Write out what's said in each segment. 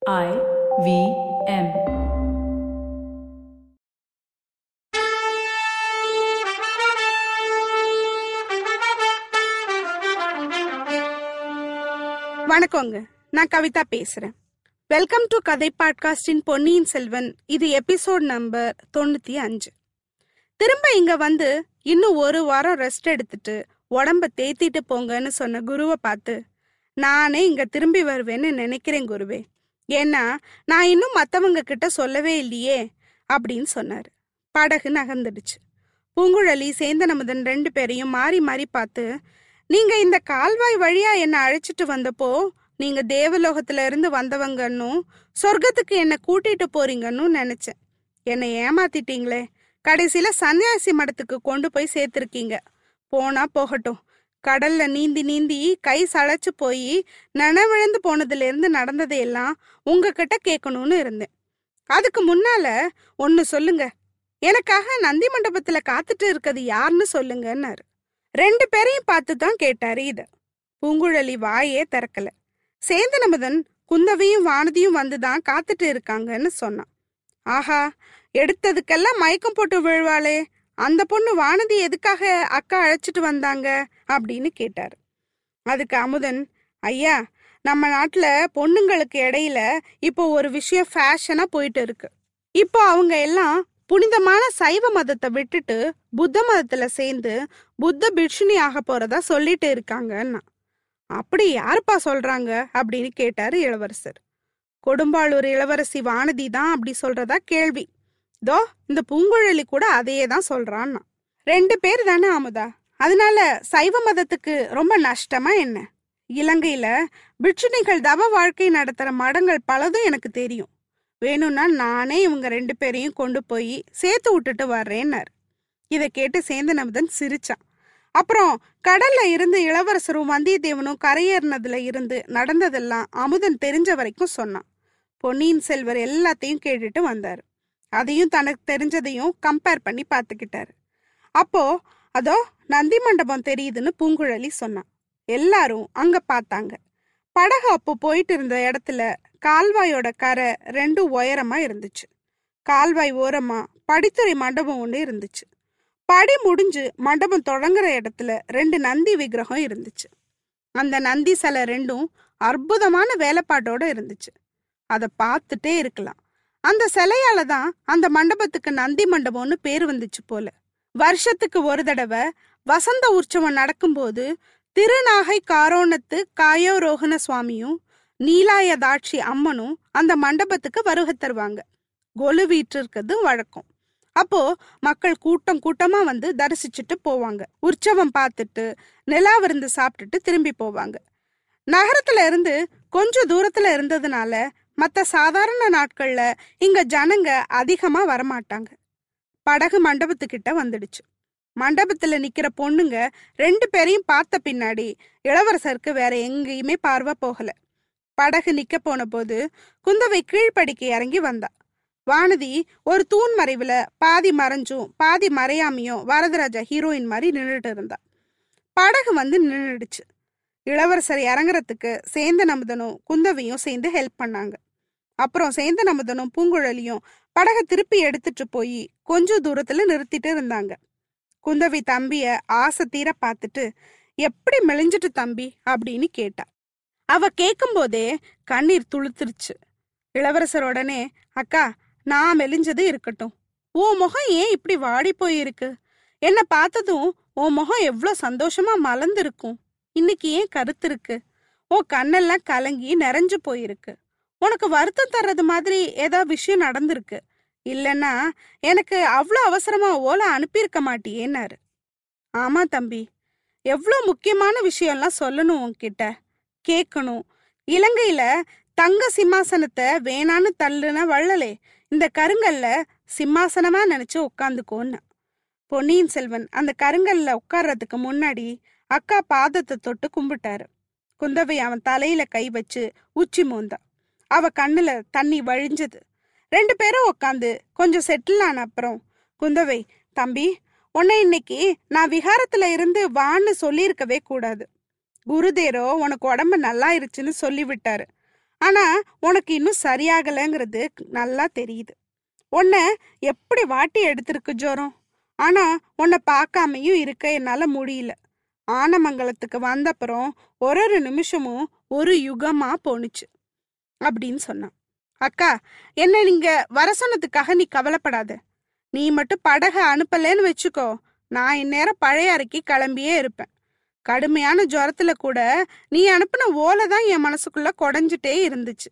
IVM. வணக்கங்க, நான் கவிதா பேசுறேன். வெல்கம் டு கதை பாட்காஸ்டின் பொன்னியின் செல்வன். இது எபிசோட் நம்பர் 95. திரும்ப இங்க வந்து இன்னும் ஒரு வாரம் ரெஸ்ட் எடுத்துட்டு உடம்ப தேத்திட்டு போங்கன்னு சொன்ன குருவை பார்த்து நானே இங்க திரும்பி வருவேன்னு நினைக்கிறேன் குருவே, ஏன்னா நான் இன்னும் மற்றவங்க கிட்ட சொல்லவே இல்லையே அப்படின்னு சொன்னார். படகு நகர்ந்துடுச்சு. பூங்குழலி சேந்தனமுதன் 2 பேரையும் மாறி மாறி பார்த்து, நீங்கள் இந்த கால்வாய் வழியாக என்னை அழைச்சிட்டு வந்தப்போ நீங்கள் தேவலோகத்திலிருந்து வந்தவங்கன்னும் சொர்க்கத்துக்கு என்னை கூட்டிகிட்டு போறீங்கன்னு நினச்சேன். என்னை ஏமாத்திட்டீங்களே, கடைசியில் சன்னியாசி மடத்துக்கு கொண்டு போய் சேர்த்துருக்கீங்க. போனால் போகட்டும், கடல்ல நீந்தி நீந்தி கை சளைச்சு போய் நனவிழந்து போனதுலேருந்து நடந்ததையெல்லாம் உங்ககிட்ட கேட்கணும்னு இருந்தேன். அதுக்கு முன்னால ஒன்று சொல்லுங்க, எனக்காக நந்தி மண்டபத்தில் காத்துட்டு இருக்கிறது யாருன்னு சொல்லுங்கன்னாரு. 2 பேரையும் பார்த்து தான் கேட்டாரு. இதை பூங்குழலி வாயே திறக்கல. சேந்தனமுதன் குந்தவையும் வானதியும் வந்து தான் காத்துட்டு இருக்காங்கன்னு சொன்னான். ஆஹா, எடுத்ததுக்கெல்லாம் மயக்கம் போட்டு விழுவாளே, அந்த பொண்ணு வானதி எதுக்காக அக்கா அழைச்சிட்டு வந்தாங்க அப்படின்னு கேட்டார். அதுக்கு அமுதன், ஐயா, நம்ம நாட்டில் பொண்ணுங்களுக்கு இடையில இப்போ ஒரு விஷயம் ஃபேஷனாக போயிட்டு இருக்கு. இப்போ அவங்க எல்லாம் புனிதமான சைவ மதத்தை விட்டுட்டு புத்த மதத்தில் சேர்ந்து புத்த பிட்சுனி ஆக போகிறதா சொல்லிட்டு இருக்காங்கன்னா. அப்படி யாருப்பா சொல்கிறாங்க அப்படின்னு கேட்டார் இளவரசர். கொடும்பாலூர் இளவரசி வானதி தான் அப்படி சொல்கிறதா கேள்வி. தோ இந்த பூங்குழலி கூட அதையே தான் சொல்றான்னா. 2 பேர் தானே ஆமுதா, அதனால சைவ மதத்துக்கு ரொம்ப நஷ்டமா என்ன? இலங்கையில பிட்சுனிகள் தவ வாழ்க்கை நடத்துற மடங்கள் பலதும் எனக்கு தெரியும். வேணும்னா நானே இவங்க 2 பேரையும் கொண்டு போய் சேர்த்து விட்டுட்டு வர்றேன்னாரு. இதை கேட்டு சேந்தனமுதன் சிரிச்சான். அப்புறம் கடல்ல இருந்து இளவரசரும் வந்தியத்தேவனும் கரையேறினதுல இருந்து நடந்ததெல்லாம் அமுதன் தெரிஞ்ச வரைக்கும் சொன்னான். பொன்னியின் செல்வர் எல்லாத்தையும் கேட்டுட்டு வந்தாரு. அதையும் தனக்கு தெரிஞ்சதையும் கம்பேர் பண்ணி பார்த்துக்கிட்டாரு. அப்போ அதோ நந்தி மண்டபம் தெரியுதுன்னு பூங்குழலி சொன்னான். எல்லாரும் அங்க பார்த்தாங்க. படகு அப்போ போயிட்டு இருந்த இடத்துல கால்வாயோட கரை 2 உயரமா இருந்துச்சு. கால்வாய் ஓரமா படித்துறை மண்டபம் ஒன்று இருந்துச்சு. படி முடிஞ்சு மண்டபம் தொடங்குற இடத்துல 2 நந்தி விக்கிரகம் இருந்துச்சு. அந்த நந்தி சிலை 2ம் அற்புதமான வேலைப்பாட்டோட இருந்துச்சு. அதை பார்த்துட்டே இருக்கலாம். அந்த சிலையால தான் அந்த மண்டபத்துக்கு நந்தி மண்டபம்னு பேர் வந்துச்சு போல. வருஷத்துக்கு ஒரு தடவை வசந்த உற்சவம் நடக்கும்போது திருநாகை காரோணத்து காயோரோகண சுவாமியும் நீலாயதாட்சி அம்மனும் அந்த மண்டபத்துக்கு வருகை தருவாங்க. கொலு வீட்டு இருக்கிறது வழக்கம். அப்போ மக்கள் கூட்டம் கூட்டமா வந்து தரிசிச்சுட்டு போவாங்க. உற்சவம் பார்த்துட்டு நிலா விருந்து சாப்பிட்டுட்டு திரும்பி போவாங்க. நகரத்துல இருந்து கொஞ்சம் தூரத்துல இருந்ததுனால மற்ற சாதாரண நாட்கள்ல இங்க ஜனங்க அதிகமா வரமாட்டாங்க. படகு மண்டபத்துக்கிட்ட வந்துடுச்சு. மண்டபத்துல நிக்கிற பொண்ணுங்க 2 பேரையும் பார்த்த பின்னாடி இளவரசருக்கு வேற எங்கேயுமே பார்வை போகல. படகு நிக்க போன போது குந்தவை கீழ்படிக்கு இறங்கி வந்தா. வானதி ஒரு தூண் மறைவுல பாதி மறைஞ்சும் பாதி மறையாமையும் வாரதராஜா ஹீரோயின் மாதிரி நின்றுட்டு இருந்தா. படகு வந்து நின்றுடுச்சு. இளவரசர் இறங்குறதுக்கு சேந்தனமுதனும் குந்தவையும் சேர்ந்து ஹெல்ப் பண்ணாங்க. அப்புறம் சேந்தனமுதனும் பூங்குழலியும் படகை திருப்பி எடுத்துட்டு போய் கொஞ்சம் தூரத்துல நிறுத்திட்டு இருந்தாங்க. குந்தவி தம்பிய ஆசை தீர பார்த்துட்டு, எப்படி மெலிஞ்சிட்டு தம்பி அப்படின்னு கேட்டா. அவ கேட்கும் போதே கண்ணீர் துளுத்துருச்சு. இளவரசர் உடனே, அக்கா, நான் மெலிஞ்சது இருக்கட்டும், ஓ முகம் ஏன் இப்படி வாடி போயிருக்கு? என்னை பார்த்ததும் ஓ முகம் எவ்வளோ சந்தோஷமா மலர்ந்துருக்கும். இன்னைக்கு ஏன் கருத்திருக்கு? உன் கண்ணெல்லாம் கலங்கி நிறைஞ்சு போயிருக்கு. உனக்கு வருத்தம் தர்றது மாதிரி ஏதோ விஷயம் நடந்திருக்கு. இல்லைன்னா எனக்கு அவ்வளோ அவசரமா ஓலை அனுப்பியிருக்க மாட்டியேன்னாரு. ஆமா தம்பி, எவ்வளோ முக்கியமான விஷயம்லாம் சொல்லணும் உன்கிட்ட, கேட்கணும். இலங்கையில தங்க சிம்மாசனத்தை வேணான்னு தள்ளுன வள்ளலே, இந்த கருங்கல்ல சிம்மாசனமா நினைச்சு உட்காந்துக்கோன்னு. பொன்னியின் செல்வன் அந்த கருங்கல்ல உட்கார்றதுக்கு முன்னாடி அக்கா பாதத்தை தொட்டு கும்பிட்டாரு. குந்தவை அவன் தலையில கை வச்சு உச்சி மோந்தா. அவ கண்ணுல தண்ணி வழிஞ்சது. 2 பேரும் உக்காந்து கொஞ்சம் செட்டில் ஆன அப்புறம் குந்தவை, தம்பி, உன்னை இன்னைக்கு நான் விகாரத்துல இருந்து வான்னு சொல்லியிருக்கவே கூடாது. குருதேரோ உனக்கு உடம்பு நல்லாயிருச்சுன்னு சொல்லிவிட்டாரு. ஆனா உனக்கு இன்னும் சரியாகலைங்கிறது நல்லா தெரியுது. உன்னை எப்படி வாட்டி எடுத்திருக்கு ஜோரம். ஆனா உன்னை பார்க்காமையும் இருக்க என்னால முடியல. ஆனமங்கலத்துக்கு வந்தப்புறம் ஒரு ஒரு நிமிஷமும் ஒரு யுகமா போணுச்சு அப்படின்னு சொன்னான். அக்கா, என்ன நீங்க வர சொன்னதுக்காக நீ கவலைப்படாத. நீ மட்டும் படகை அனுப்பலன்னு வச்சுக்கோ, நான் இந்நேரம் பழைய அறைக்கு கிளம்பியே இருப்பேன். கடுமையான ஜுரத்துல கூட நீ அனுப்பின ஓலை தான் என் மனசுக்குள்ள குடஞ்சிட்டே இருந்துச்சு.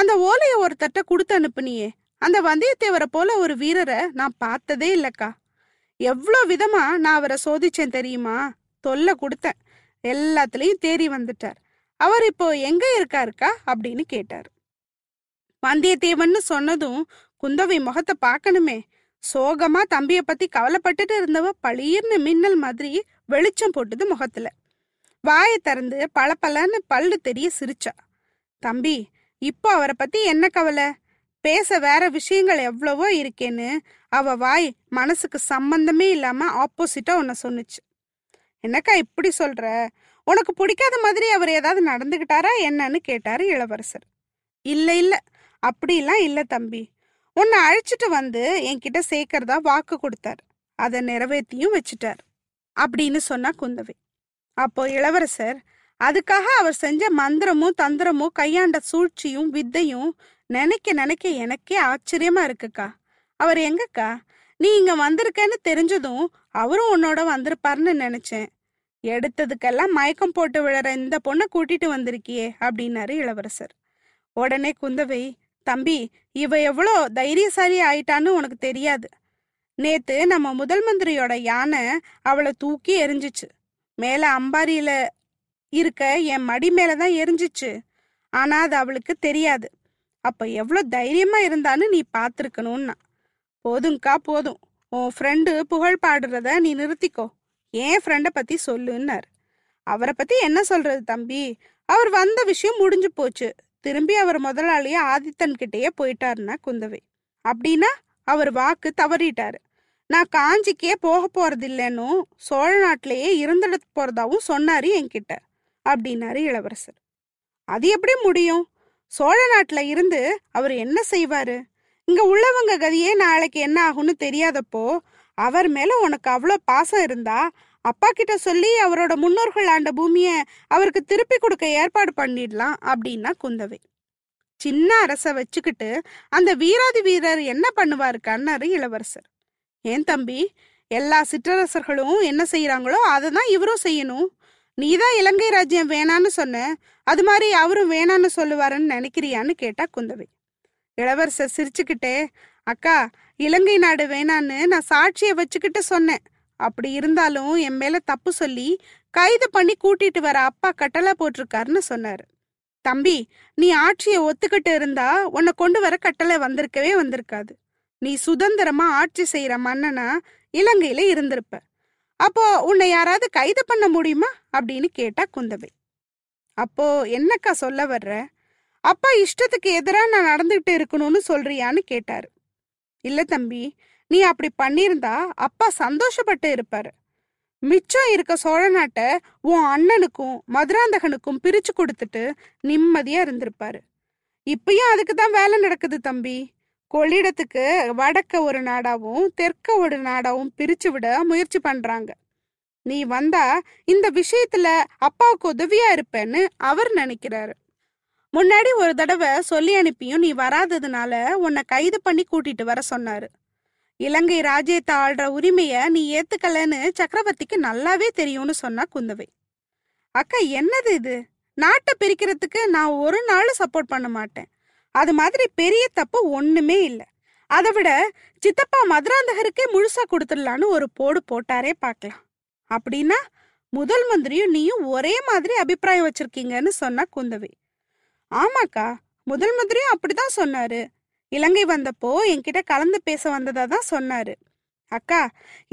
அந்த ஓலையை ஒருத்தட்ட கொடுத்து அனுப்புனியே, அந்த வந்தியத்தேவரை போல ஒரு வீரரை நான் பார்த்ததே இல்லக்கா. எவ்வளோ விதமா நான் அவரை சோதிச்சேன் தெரியுமா, தொல்லை கொடுத்தேன். எல்லாத்துலேயும் தேறி வந்துட்டார். அவர் இப்போ எங்க இருக்காருக்கா அப்படின்னு கேட்டார். வந்தியத்தேவன் சொன்னதும் குந்தவை முகத்தை பார்க்கணுமே. சோகமா தம்பியை பத்தி கவலைப்பட்டுட்டு இருந்தவ பளிர்னு மின்னல் மாதிரி வெளிச்சம் போட்டுது முகத்துல. வாயை திறந்து பளபளன்னு பல்லு தெரிய சிரிச்சா. தம்பி, இப்போ அவரை பத்தி என்ன கவலை, பேச வேற விஷயங்கள் எவ்வளவோ இருக்கேன்னு அவ வாய் மனசுக்கு சம்பந்தமே இல்லாம ஆப்போசிட்டா உன்னை சொன்னுச்சு. என்னக்கா இப்படி சொல்ற, உனக்கு பிடிக்காத மாதிரி அவர் ஏதாவது நடந்துகிட்டாரா என்னன்னு கேட்டாரு இளவரசர். இல்ல இல்ல, அப்படிலாம் இல்ல தம்பி. உன்னை அழைச்சிட்டு வந்து என்கிட்ட சேர்க்கறதா வாக்கு கொடுத்தார், அதை நிறைவேற்றியும் வச்சுட்டார் அப்படின்னு சொன்னா குந்தவை. அப்போ இளவரசர், அதுக்காக அவர் செஞ்ச மந்திரமும் தந்திரமும் கையாண்ட சூழ்ச்சியும் வித்தையும் நினைக்க நினைக்க எனக்கே ஆச்சரியமா இருக்குக்கா. அவர் எங்கக்கா, நீ இங்க வந்திருக்கேன்னு தெரிஞ்சதும் அவரும் உன்னோட வந்திருப்பாருன்னு நினைச்சேன். எடுத்ததுக்கெல்லாம் மயக்கம் போட்டு விழற இந்த பொண்ணை கூட்டிட்டு வந்திருக்கியே அப்படின்னாரு இளவரசர். உடனே குந்தவை, தம்பி இவ எவ்வளோ தைரியசாலி ஆயிட்டான்னு உனக்கு தெரியாது. நேத்து நம்ம முதல் மந்திரியோட யானை அவளை தூக்கி எரிஞ்சிச்சு. மேல அம்பாரியில இருக்க என் மடி மேலதான் எரிஞ்சிச்சு. ஆனா அது அவளுக்கு தெரியாது. அப்ப எவ்வளோ தைரியமா இருந்தான்னு நீ பார்த்துருக்கணும்னா. போதும்க்கா போதும், உன் ஃப்ரெண்டு புகழ் பாடுறத நீ நிறுத்திக்கோ, ஏன் ஃப்ரெண்டை பத்தி சொல்லுன்னார். அவரை பத்தி என்ன சொல்றது தம்பி, அவர் வந்த விஷயம் முடிஞ்சு போச்சு. திரும்பி அவர் முதலாளியா ஆதித்தன் கிட்டேயே போயிட்டாருன்னா குந்தவை. அப்படின்னா அவர் வாக்கு தவறிட்டாரு. நான் காஞ்சிக்கே போக போறது இல்லைன்னு சோழ நாட்டிலேயே இருந்துட போறதாவும் சொன்னாரு என்கிட்ட அப்படின்னாரு இளவரசர். அது எப்படி முடியும், சோழ நாட்டுல இருந்து அவர் என்ன செய்வாரு? இங்க உள்ளவங்க கதையே நாளைக்கு என்ன ஆகும்னு தெரியாதப்போ அவர் மேல உனக்கு அவ்வளோ பாசம் இருந்தா அப்பா கிட்ட சொல்லி அவரோட முன்னோர்கள் ஆண்ட பூமியை அவருக்கு திருப்பி கொடுக்க ஏற்பாடு பண்ணிடலாம் அப்படின்னா குந்தவை. சின்ன அரச வச்சுக்கிட்டு அந்த வீராதி வீரர் என்ன பண்ணுவாருக்கான்னாரு இளவரசர். ஏன் தம்பி, எல்லா சிற்றரசர்களும் என்ன செய்யறாங்களோ அதை தான் இவரும் செய்யணும். நீதான் இலங்கை ராஜ்யம் வேணான்னு சொன்ன, அது மாதிரி அவரும் வேணான்னு சொல்லுவாருன்னு நினைக்கிறியான்னு கேட்டா குந்தவை. இளவரசர் சிரிச்சுக்கிட்டே, அக்கா இலங்கை நாடு வேணான்னு நான் சாட்சியை வச்சுக்கிட்டு சொன்னேன். அப்படி இருந்தாலும் என் மேல தப்பு சொல்லி கைது பண்ணி கூட்டிட்டு வர அப்பா கட்டளை போட்டிருக்காருன்னு சொன்னாரு. தம்பி, நீ ஆட்சியை ஒத்துக்கிட்டு இருந்தா உன்னை கொண்டு வர கட்டளை வந்திருக்கவே வந்திருக்காது. நீ சுதந்திரமா ஆட்சி செய்யற மன்னனா இலங்கையில இருந்திருப்ப. அப்போ உன்னை யாராவது கைது பண்ண முடியுமா அப்படின்னு கேட்டா குந்தவை. அப்போ என்னக்கா சொல்ல வர்ற, அப்பா இஷ்டத்துக்கு எதிராக நான் நடந்துகிட்டு இருக்கணும்னு சொல்றியான்னு கேட்டாரு. இல்ல தம்பி, நீ அப்படி பண்ணியிருந்தா அப்பா சந்தோஷப்பட்டு இருப்பாரு. மிச்சம் இருக்க சோழ நாட்டை உன் அண்ணனுக்கும் மதுராந்தகனுக்கும் பிரிச்சு கொடுத்துட்டு நிம்மதியா இருந்திருப்பாரு. இப்பயும் அதுக்குதான் வேலை நடக்குது தம்பி. கொள்ளிடத்துக்கு வடக்க ஒரு நாடாவும் தெற்க ஒரு நாடாவும் பிரிச்சு விட முயற்சி பண்றாங்க. நீ வந்தா இந்த விஷயத்துல அப்பாவுக்கு உதவியா இருப்பேன்னு அவர் நினைக்கிறாரு. முன்னாடி ஒரு தடவை சொல்லி அனுப்பியும் நீ வராததுனால உன்னை கைது பண்ணி கூட்டிட்டு வர சொன்னாரு. இலங்கை ராஜ்யத்தை ஆள்ற உரிமைய நீ ஏத்துக்கலன்னு சக்கரவர்த்திக்கு நல்லாவே தெரியும்னு சொன்னா குந்தவை. அக்கா என்னது இது, நாட்டை பிரிக்கிறதுக்கு நான் ஒரு நாள் சப்போர்ட் பண்ண மாட்டேன். அது மாதிரி பெரிய தப்பு ஒண்ணுமே இல்லை. அதை விட சித்தப்பா மதுராந்தகருக்கே முழுசா கொடுத்துடலான்னு ஒரு போடு போட்டாரே பார்க்கலாம். அப்படின்னா முதல் மந்திரியும் நீயும் ஒரே மாதிரி அபிப்பிராயம் வச்சிருக்கீங்கன்னு சொன்னா குந்தவை. ஆமாக்கா, முதல் மந்திரியும் அப்படிதான் சொன்னாரு. இலங்கை வந்தப்போ என்கிட்ட கலந்து பேச வந்ததா தான் சொன்னாரு. அக்கா,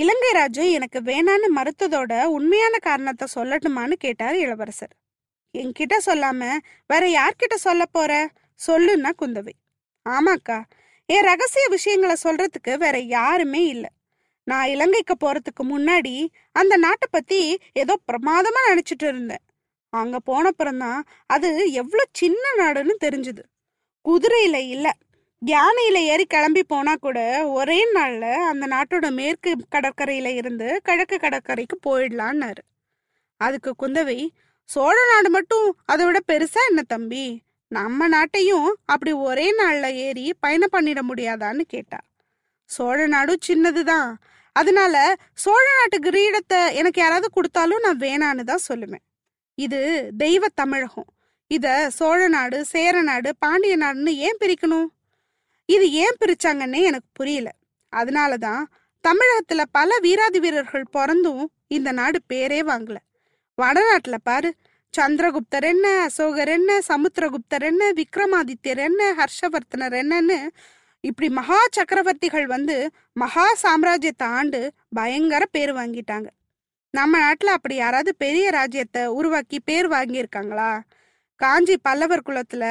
இலங்கை ராஜ்யம் எனக்கு வேணான்னு மறுத்ததோட உண்மையான காரணத்தை சொல்லட்டுமான்னு கேட்டாரு இளவரசர். என்கிட்ட சொல்லாம வேற யார்கிட்ட சொல்ல போற சொல்லுன்னா குந்தவை. ஆமாக்கா, என் ரகசிய விஷயங்களை சொல்றதுக்கு வேற யாருமே இல்லை. நான் இலங்கைக்கு போறதுக்கு முன்னாடி அந்த நாட்டை பத்தி ஏதோ பிரமாதமா நினைச்சிட்டு இருந்தேன். அங்க போனப்புறம்தான் அது எவ்வளோ சின்ன நாடுன்னு தெரிஞ்சுது. குதிரையில இல்லை, யானையில ஏறி கிளம்பி போனா கூட ஒரே நாள்ல அந்த நாட்டோட மேற்கு கடற்கரையில இருந்து கிழக்கு கடற்கரைக்கு போயிடலான்னாரு. அதுக்கு குந்தவை, சோழ நாடு மட்டும் அதை விட பெருசா என்ன தம்பி, நம்ம நாட்டையும் அப்படி ஒரே நாள்ல ஏறி பயணம் பண்ணிட முடியாதான்னு கேட்டா. சோழ நாடும் சின்னதுதான், அதனால சோழ நாட்டு கிரீடத்தை எனக்கு யாராவது கொடுத்தாலும் நான் வேணான்னு தான் சொல்லுவேன். இது தெய்வ தமிழகம், இதை சோழ நாடு, சேர நாடு, பாண்டிய நாடுன்னு ஏன் பிரிக்கணும்? இது ஏன் பிரிச்சாங்கன்னே எனக்கு புரியல. அதனாலதான் தமிழகத்துல பல வீராதி வீரர்கள் பிறந்தும் இந்த நாடு பேரே வாங்கல. வடநாட்டுல பாரு, சந்திரகுப்தர் என்ன, அசோகர் என்ன, சமுத்திரகுப்தர் என்ன, விக்ரமாதித்யர் என்ன, ஹர்ஷவர்த்தனர் என்னன்னு இப்படி மகா சக்கரவர்த்திகள் வந்து மகா சாம்ராஜ்யத்தை ஆண்டு பயங்கர பேர் வாங்கிட்டாங்க. நம்ம நாட்டுல அப்படி யாராவது பெரிய ராஜ்யத்தை உருவாக்கி பேர் வாங்கியிருக்காங்களா? காஞ்சி பல்லவர் குலத்துல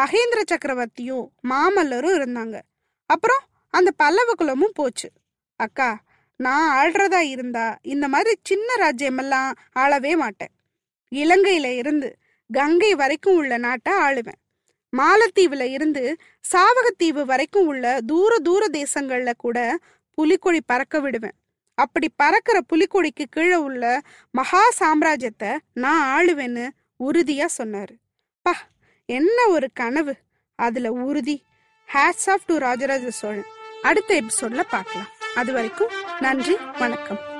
மகேந்திர சக்கரவர்த்தியும் மாமல்லரும் இருந்தாங்க. அப்புறம் அந்த பல்லவ குலமும் போச்சு. அக்கா, நான் ஆள்றதா இருந்தா இந்த மாதிரி சின்ன ராஜ்யமெல்லாம் ஆளவே மாட்டேன். இலங்கையில இருந்து கங்கை வரைக்கும் உள்ள நாட்டை ஆளுவேன். மாலத்தீவுல இருந்து சாவகத்தீவு வரைக்கும் உள்ள தூர தூர தேசங்கள்ல கூட புலிக்கொடி பறக்க விடுவேன். அப்படி பறக்கிற புலிக்கொடிக்கு கீழே உள்ள மகா சாம்ராஜ்யத்தை நான் ஆளுவேன்னு உறுதியா சொன்னாரு. பா, என்ன ஒரு கனவு, அதுல உறுதி. Hats off to Rajaraja Cholan. அடுத்த எபிசோட்ல பார்க்கலாம். அது வரைக்கும் நன்றி, வணக்கம்.